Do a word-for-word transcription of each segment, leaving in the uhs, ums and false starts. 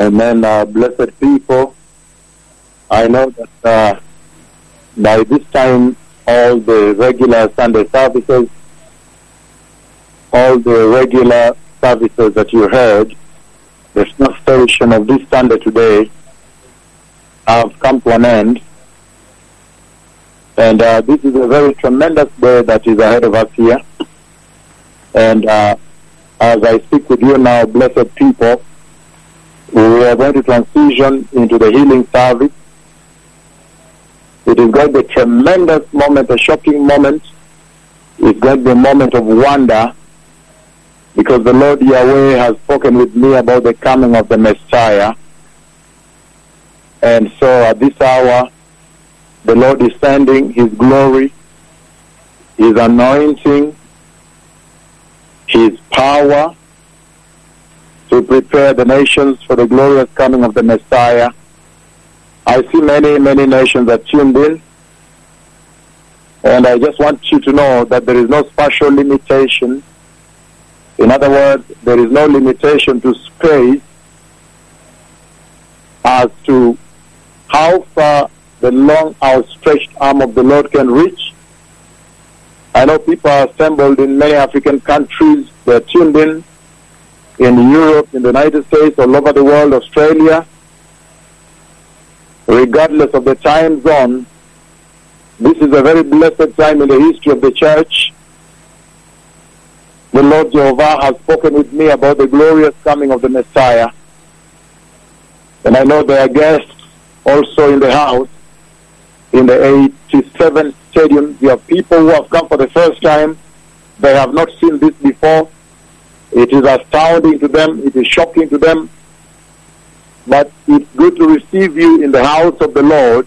Amen. Uh, blessed people, I know that uh, by this time all the regular Sunday services, all the regular services that you heard, the first station of this Sunday today, have come to an end. And uh, this is a very tremendous day that is ahead of us here. And uh, as I speak with you now, blessed people, we are going to transition into the healing service. It is going to be a tremendous moment, a shocking moment. It's going to be a moment of wonder, because the Lord Yahweh has spoken with me about the coming of the Messiah. And so at this hour, the Lord is sending His glory, His anointing, His power to prepare the nations for the glorious coming of the Messiah. I see many, many nations are tuned in, and I just want you to know that there is no spatial limitation. In other words, there is no limitation to space as to how far the long outstretched arm of the Lord can reach. I know people are assembled in many African countries. They are tuned in in Europe, in the United States, all over the world, Australia. Regardless of the time zone, this is a very blessed time in the history of the church. The Lord Jehovah has spoken with me about the glorious coming of the Messiah. And I know there are guests also in the house. In the eighty-seventh stadium, you have people who have come for the first time. They have not seen this before. It is astounding to them. It is shocking to them. But it's good to receive you in the house of the Lord.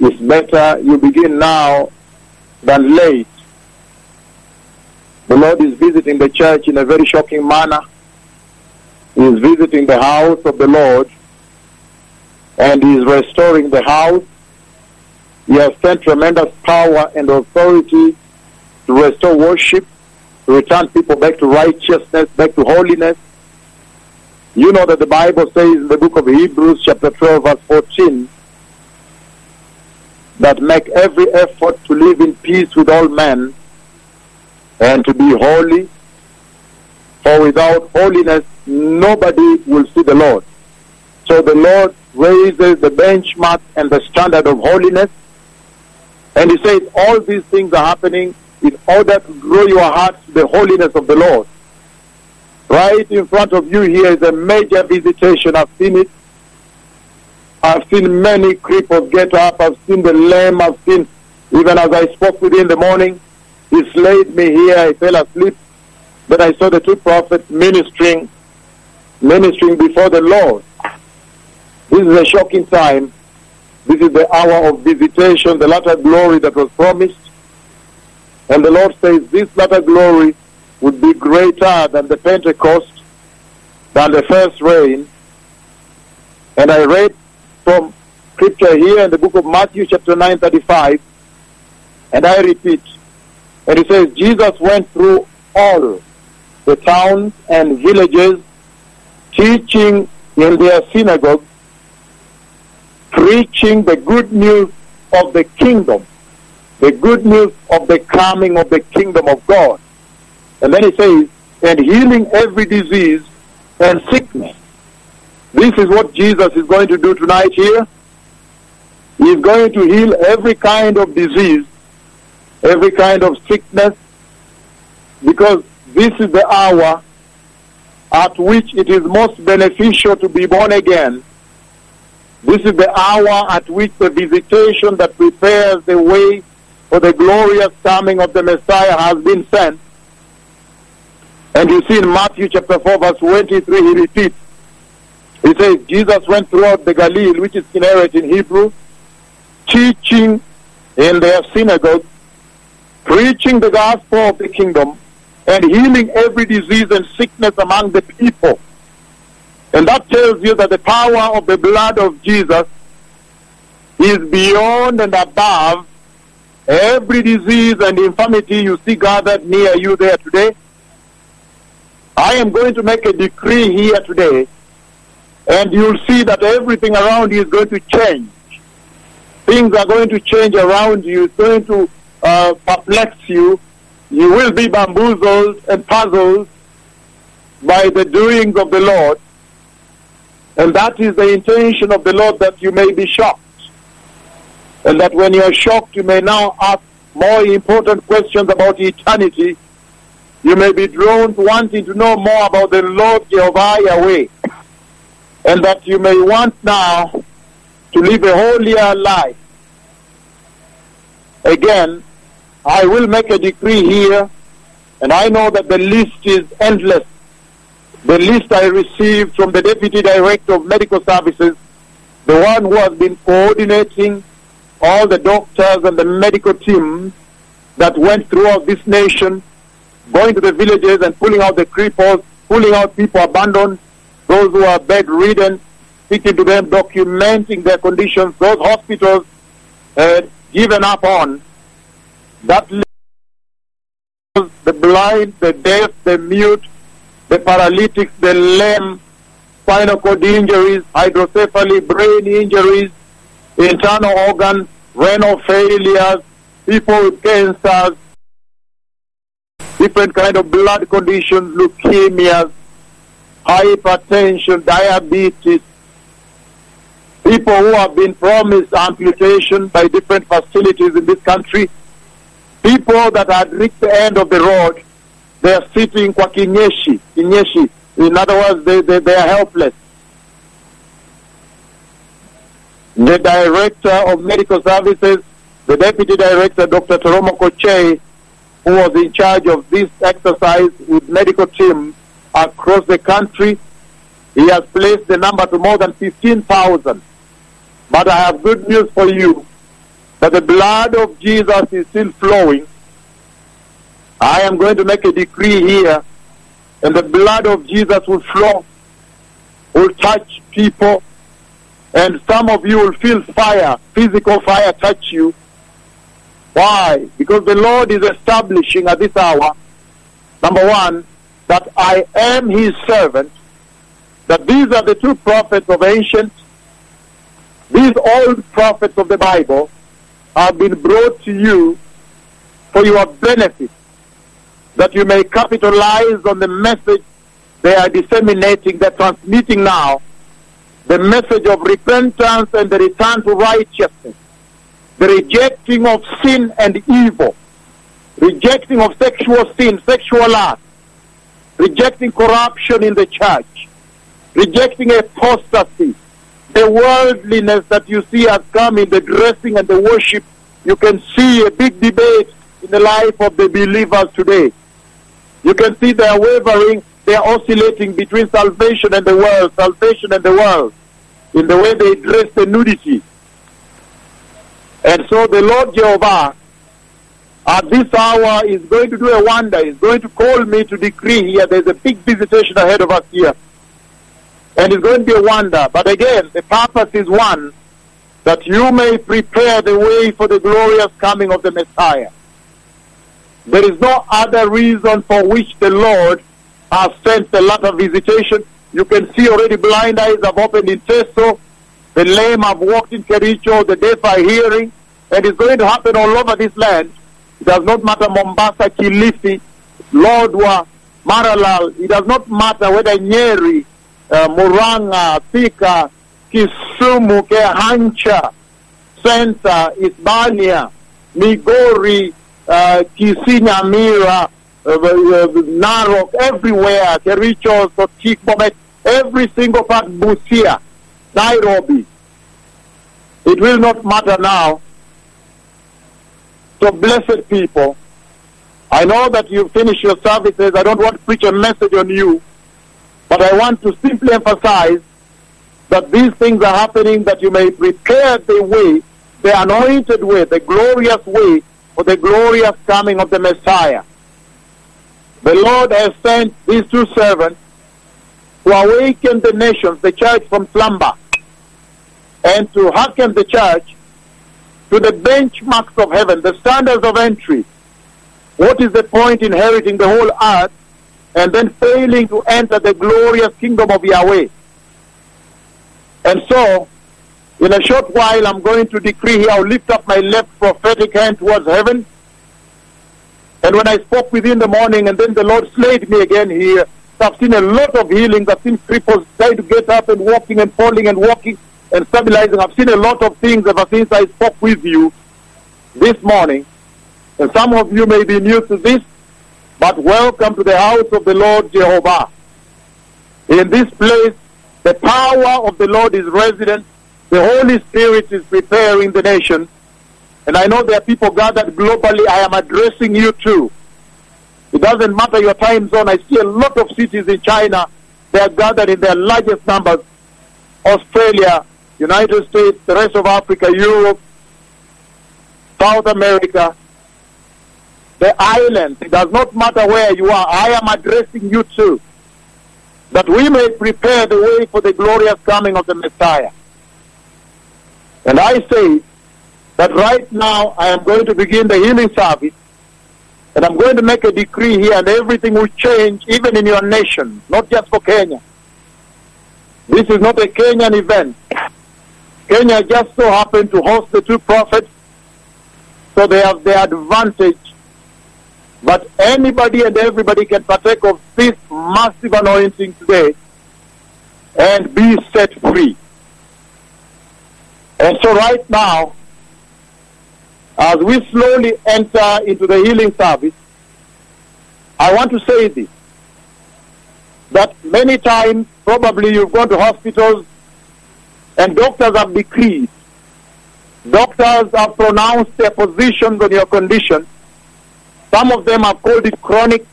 It's better you begin now than late. The Lord is visiting the church in a very shocking manner. He is visiting the house of the Lord, and He is restoring the house. He has sent tremendous power and authority to restore worship, to return people back to righteousness, back to holiness. You know that the Bible says in the book of Hebrews, chapter twelve, verse fourteen, that make every effort to live in peace with all men and to be holy, for without holiness nobody will see the Lord. So the Lord raises the benchmark and the standard of holiness. And He says all these things are happening in order to grow your heart to the holiness of the Lord. Right in front of you here is a major visitation. I've seen it. I've seen many cripples get up. I've seen the lame. I've seen, even as I spoke with him in the morning, he slayed me here. I fell asleep. But I saw the two prophets ministering, ministering before the Lord. This is a shocking time. This is the hour of visitation, the latter glory that was promised. And the Lord says this latter glory would be greater than the Pentecost, than the first rain. And I read from Scripture here in the book of Matthew, chapter nine, thirty-five, and I repeat. And it says, Jesus went through all the towns and villages, teaching in their synagogues, preaching the good news of the kingdom, the good news of the coming of the kingdom of God. And then he says, and healing every disease and sickness. This is what Jesus is going to do tonight here. He is going to heal every kind of disease, every kind of sickness, because this is the hour at which it is most beneficial to be born again. This is the hour at which the visitation that prepares the way for the glorious coming of the Messiah has been sent. And you see in Matthew chapter four, verse twenty-three, he repeats. He says, Jesus went throughout the Galilee, which is Kinneret in Hebrew, teaching in their synagogues, preaching the gospel of the kingdom, and healing every disease and sickness among the people. And that tells you that the power of the blood of Jesus is beyond and above every disease and infirmity you see gathered near you there today. I am going to make a decree here today And you'll see that everything around you is going to change. Things are going to change around you. It's going to uh, perplex you. You will be bamboozled and puzzled by the doings of the Lord. And that is the intention of the Lord, that you may be shocked. And that when you are shocked, you may now ask more important questions about eternity. You may be drawn to wanting to know more about the Lord Jehovah Yahweh. And that you may want now to live a holier life. Again, I will make a decree here, and I know that the list is endless. The list I received from the Deputy Director of Medical Services, the one who has been coordinating all the doctors and the medical team that went throughout this nation, going to the villages and pulling out the cripples, pulling out people abandoned, those who are bedridden, speaking to them, documenting their conditions, those hospitals uh, given up on. That list was the blind, the deaf, the mute, the paralytics, the lame, spinal cord injuries, hydrocephaly, brain injuries, internal organ, renal failures, people with cancers, different kind of blood conditions, leukemias, hypertension, diabetes, people who have been promised amputation by different facilities in this country, people that had reached the end of the road, they are sitting Kwa Kinyeshi, Kinyeshi. In other words, they, they, they are helpless. The Director of Medical Services, the Deputy Director, Doctor Toromo Kochei, who was in charge of this exercise with medical teams across the country, he has placed the number to more than fifteen thousand. But I have good news for you, that the blood of Jesus is still flowing. I am going to make a decree here, and the blood of Jesus will flow, will touch people, and some of you will feel fire, physical fire touch you. Why? Because the Lord is establishing at this hour, number one, that I am his servant, that these are the two prophets of ancient, these old prophets of the Bible have been brought to you for your benefit, that you may capitalize on the message they are disseminating, they're transmitting now, the message of repentance and the return to righteousness, the rejecting of sin and evil, rejecting of sexual sin, sexual act, rejecting corruption in the church, rejecting apostasy, the worldliness that you see has come in the dressing and the worship. You can see a big debate in the life of the believers today. You can see they are wavering, they are oscillating between salvation and the world, salvation and the world, in the way they dress the nudity. And so the Lord Jehovah, at this hour, is going to do a wonder. He's going to call me to decree here. There's a big visitation ahead of us here. And it's going to be a wonder. But again, the purpose is one, that you may prepare the way for the glorious coming of the Messiah. There is no other reason for which the Lord has sent the latter visitation. You can see already blind eyes have opened in Teso. The lame have walked in Kericho. The deaf are hearing. And it's going to happen all over this land. It does not matter Mombasa, Kilifi, Lodwa, Maralal. It does not matter whether Nyeri, uh, Muranga, Pika, Kisumu, Kehancha, Senta, Isbania, Migori, uh, Kisinyamira, uh, uh, Narok, everywhere, Kericho, Chepsomet, every single part, Busia, Nairobi. It will not matter now. So blessed people, I know that you finish your services. I don't want to preach a message on you, but I want to simply emphasize that these things are happening, that you may prepare the way, the anointed way, the glorious way, for the glorious coming of the Messiah. The Lord has sent these two servants to awaken the nations, the church from slumber, and to hearken the church to the benchmarks of heaven, the standards of entry. What is the point in inheriting the whole earth and then failing to enter the glorious kingdom of Yahweh? And so, in a short while, I'm going to decree here, I'll lift up my left prophetic hand towards heaven. And when I spoke with you in the morning, and then the Lord slayed me again here, I've seen a lot of healings. I've seen cripples trying to get up and walking and falling and walking and stabilizing. I've seen a lot of things ever since I spoke with you this morning. And some of you may be new to this, but welcome to the house of the Lord Jehovah. In this place, the power of the Lord is resident. The Holy Spirit is preparing the nation. And I know there are people gathered globally. I am addressing you too. It doesn't matter your time zone. I see a lot of cities in China. They are gathered in their largest numbers. Australia, United States, the rest of Africa, Europe, South America, the islands. It does not matter where you are. I am addressing you too, that we may prepare the way for the glorious coming of the Messiah. And I say that right now I am going to begin the healing service. And I'm going to make a decree here, and everything will change, even in your nation, not just for Kenya. This is not a Kenyan event. Kenya just so happened to host the two prophets, so they have their advantage. But anybody and everybody can partake of this massive anointing today and be set free. And so right now, as we slowly enter into the healing service, I want to say this, that many times, probably you've gone to hospitals and doctors have decreed. Doctors have pronounced their positions on your condition. Some of them have called it chronic.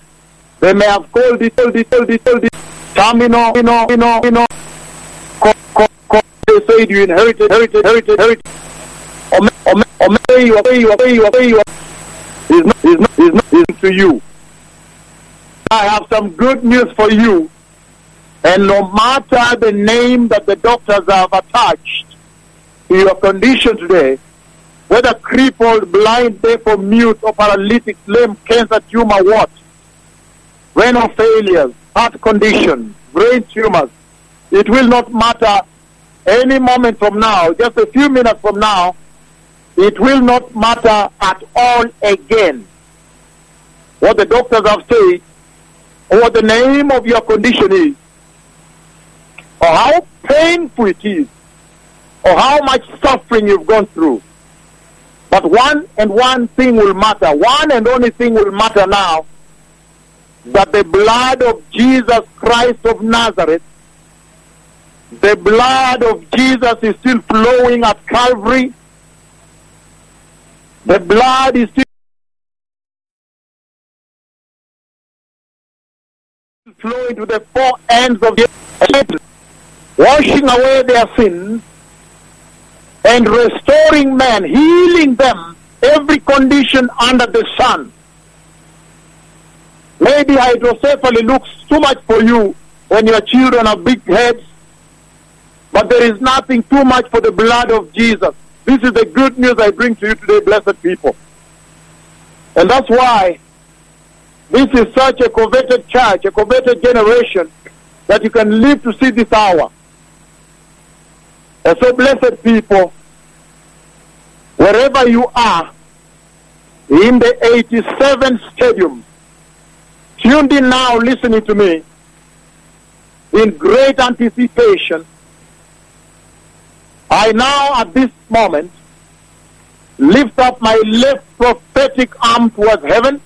They may have called it, called it, called it, called it terminal, you know, you know, you know. They said you inherited, inherited, inherited, inherited. Or, or, or may you, may you, may you, may you. It's not, it's not, it's not, it's to you. I have some good news for you. And no matter the name that the doctors have attached to your condition today, whether crippled, blind, deaf or mute, or paralytic, lame, cancer, tumor, what? Renal failures, heart condition, brain tumors, it will not matter. Any moment from now, just a few minutes from now, it will not matter at all again. What the doctors have said, or what the name of your condition is, or how painful it is, or how much suffering you've gone through. But one and one thing will matter, one and only thing will matter now, that the blood of Jesus Christ of Nazareth, the blood of Jesus is still flowing at Calvary. The blood is still flowing to the four ends of the earth, washing away their sins and restoring man, healing them, every condition under the sun. Maybe hydrocephaly looks too much for you when your children have big heads, but there is nothing too much for the blood of Jesus. This is the good news I bring to you today, blessed people. And that's why this is such a coveted church, a coveted generation, that you can live to see this hour. And so, blessed people, wherever you are, in the eighty-seventh stadium, tuned in now, listening to me, in great anticipation, I now, at this moment, lift up my left prophetic arm towards heaven.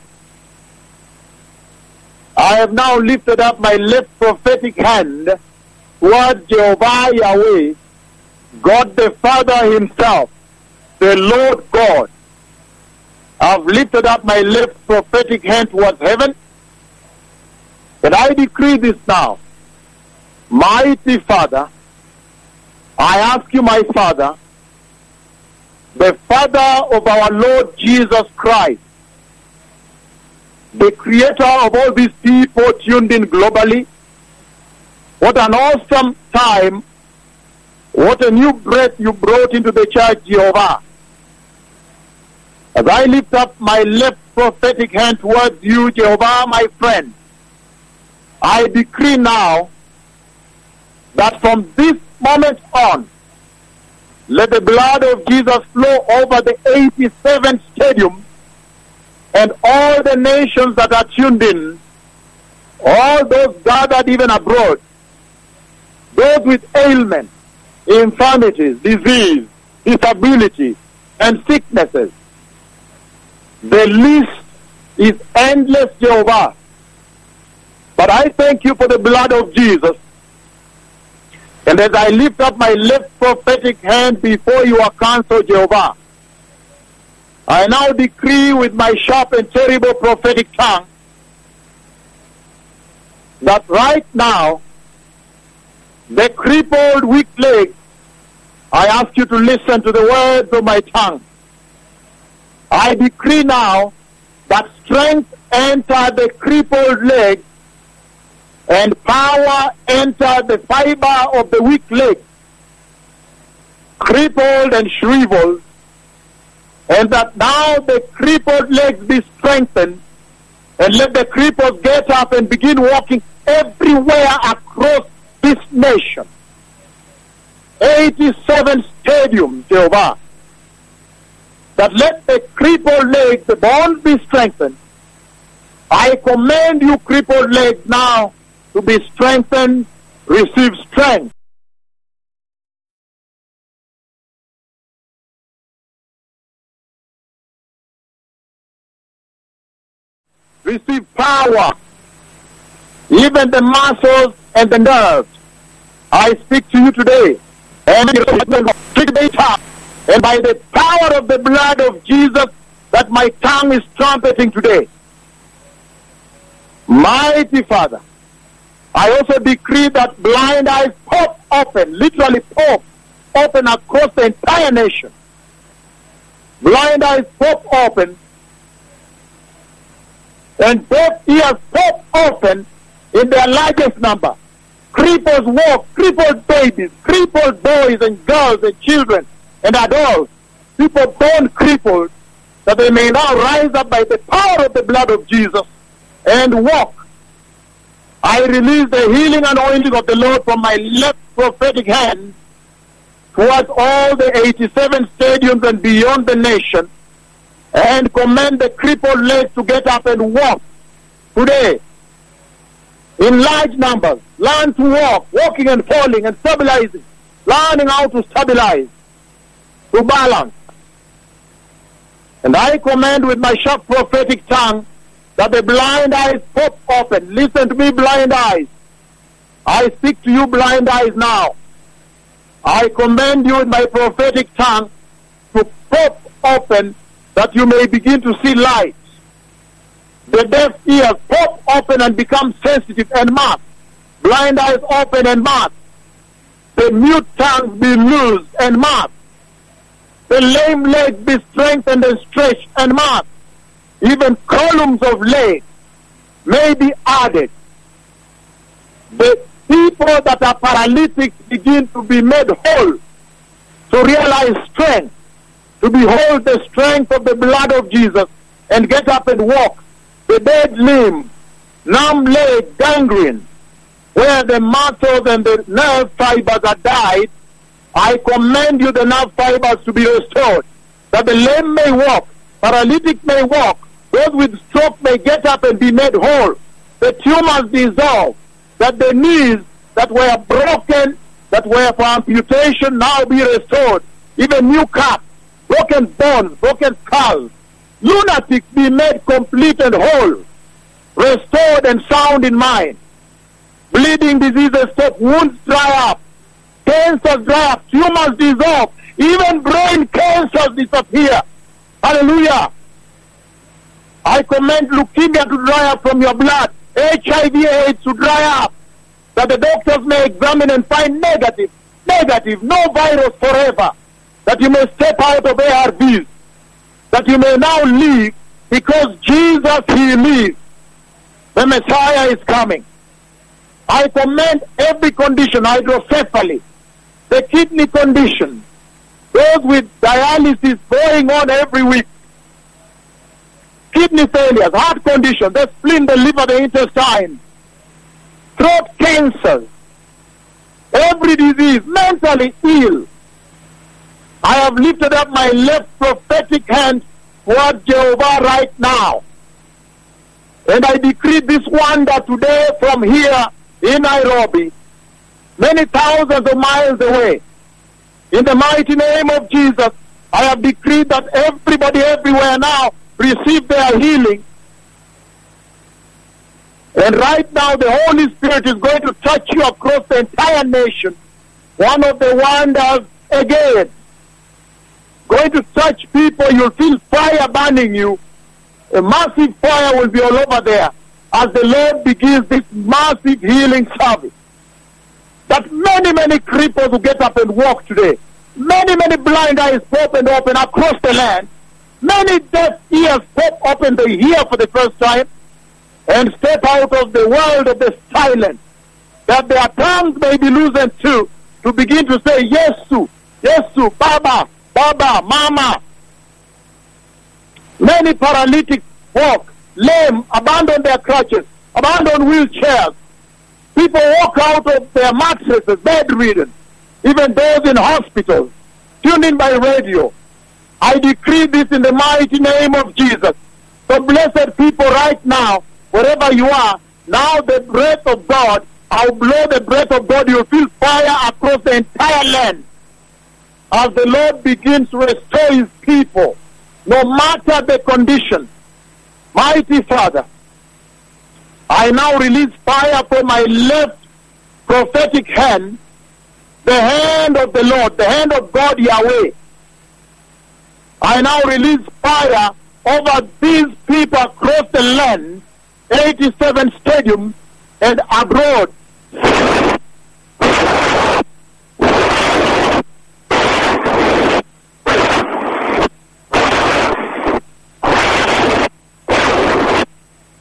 I have now lifted up my left prophetic hand towards Jehovah Yahweh, God the Father himself, the Lord God. I have lifted up my left prophetic hand towards heaven. And I decree this now. Mighty Father, I ask you, my Father, the Father of our Lord Jesus Christ, the creator of all these people tuned in globally. What an awesome time. What a new breath you brought into the church, Jehovah. As I lift up my left prophetic hand towards you, Jehovah, my friend, I decree now that from this moment on, let the blood of Jesus flow over the eighty-seventh stadium and all the nations that are tuned in, all those gathered even abroad, those with ailments, infirmities, disease, disability, and sicknesses. The list is endless, Jehovah. But I thank you for the blood of Jesus. And as I lift up my left prophetic hand before your counsel, Jehovah, I now decree with my sharp and terrible prophetic tongue that right now, the crippled weak leg, I ask you to listen to the words of my tongue. I decree now that strength enter the crippled leg and power enter the fiber of the weak leg. Crippled and shriveled, and that now the crippled legs be strengthened, and let the cripples get up and begin walking everywhere across this nation. eighty-seven stadium, Jehovah. That let the crippled legs, the bones be strengthened. I command you, crippled legs, now to be strengthened, receive strength. Receive power, even the muscles and the nerves. I speak to you today, and by the power of the blood of Jesus that my tongue is trumpeting today. Mighty Father, I also decree that blind eyes pop open, literally pop open across the entire nation. Blind eyes pop open, and deaf ears pop open in their largest number. Cripples walk, crippled babies, crippled boys and girls and children and adults, people born crippled, that they may now rise up by the power of the blood of Jesus and walk. I release the healing and anointing of the Lord from my left prophetic hand towards all the eighty-seven stadiums and beyond the nation, and command the crippled legs to get up and walk today in large numbers. Learn to walk, walking and falling and stabilizing, learning how to stabilize, to balance. And I command with my sharp prophetic tongue that the blind eyes pop open. Listen to me, blind eyes. I speak to you, blind eyes, now. I command you with my prophetic tongue to pop open, that you may begin to see light. The deaf ears pop open and become sensitive and marked. Blind eyes open and marked. The mute tongues be loosed and marked. The lame legs be strengthened and stretched and marked. Even columns of legs may be added. The people that are paralytic begin to be made whole, to realize strength, to behold the strength of the blood of Jesus and get up and walk. The dead limb, numb leg, gangrene, where the muscles and the nerve fibers are died, I command you, the nerve fibers, to be restored, that the lame may walk, paralytic may walk, those with stroke may get up and be made whole, the tumors dissolve, that the knees that were broken, that were for amputation, now be restored, even new caps, broken bones, broken skulls, lunatics be made complete and whole, restored and sound in mind. Bleeding diseases stop, wounds dry up, cancers dry up, tumors dissolve, even brain cancers disappear. Hallelujah. I command leukemia to dry up from your blood, H I V AIDS to dry up, that the doctors may examine and find negative, negative, no virus forever. That you may step out of A R Vs, that you may now live, because Jesus, he lives. The Messiah is coming. I command every condition, hydrocephaly, the kidney condition, those with dialysis going on every week, kidney failures, heart condition, the spleen, the liver, the intestine, throat cancers, every disease, mentally ill. I have lifted up my left prophetic hand toward Jehovah right now. And I decree this wonder today from here in Nairobi, many thousands of miles away. In the mighty name of Jesus, I have decreed that everybody everywhere now receive their healing. And right now the Holy Spirit is going to touch you across the entire nation. One of the wonders again. Going to touch people, you'll feel fire burning you. A massive fire will be all over there as the Lord begins this massive healing service. That many, many cripples will get up and walk today. Many, many blind eyes pop and open across the land. Many deaf ears pop open the ear for the first time and step out of the world of the silence, that their tongues may be loosened too, to begin to say, Yesu, Yesu, Baba, Baba, Mama. Many paralytics walk, lame, abandon their crutches, abandon wheelchairs. People walk out of their mattresses, bedridden, even those in hospitals, tuned in by radio. I decree this in the mighty name of Jesus. So blessed people right now, wherever you are, now the breath of God, I'll blow the breath of God, you'll feel fire across the entire land. As the Lord begins to restore his people, no matter the condition, mighty Father, I now release fire from my left prophetic hand, the hand of the Lord, the hand of God Yahweh. I now release fire over these people across the land, eighty-seven stadiums and abroad.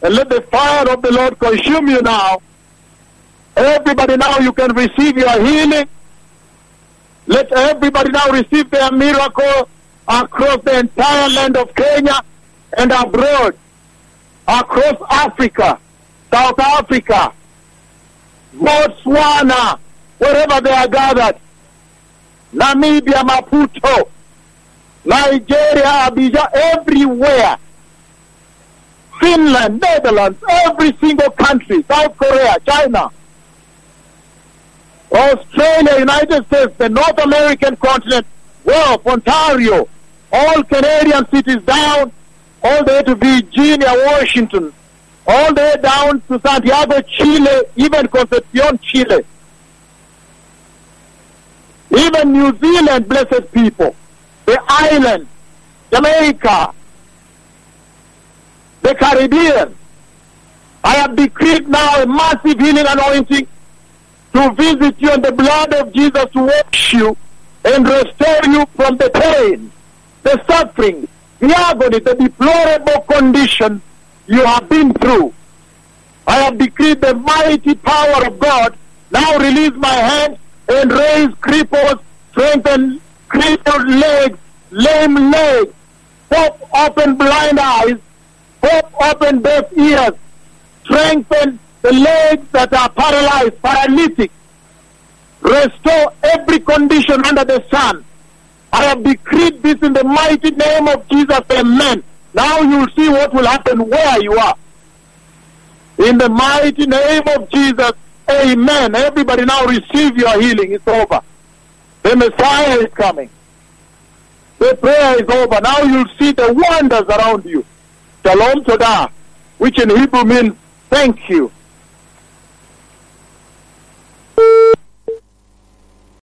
And let the fire of the Lord consume you now. Everybody now, you can receive your healing. Let everybody now receive their miracle across the entire land of Kenya and abroad, across Africa, South Africa, Botswana, wherever they are gathered, Namibia, Maputo, Nigeria, Abidjan, everywhere, Finland, Netherlands, every single country, South Korea, China, Australia, United States, the North American continent, Europe, Ontario, all Canadian cities down, all the way to Virginia, Washington, all the way down to Santiago, Chile, even Concepcion, Chile. Even New Zealand, blessed people, the island, Jamaica, the Caribbean. I have decreed now a massive healing anointing to visit you and the blood of Jesus to wash you and restore you from the pain, the suffering, the agony, the deplorable condition you have been through. I have decreed the mighty power of God. Now release my hand and raise cripples, strengthen crippled legs, lame legs, pop open blind eyes, pop open deaf ears, strengthen the legs that are paralyzed, paralytic. Restore every condition under the sun. I have decreed this in the mighty name of Jesus, amen. Now you will see what will happen where you are. In the mighty name of Jesus, amen. Everybody now receive your healing. It's over. The Messiah is coming. The prayer is over. Now you will see the wonders around you. Shalom Toda, which in Hebrew means thank you.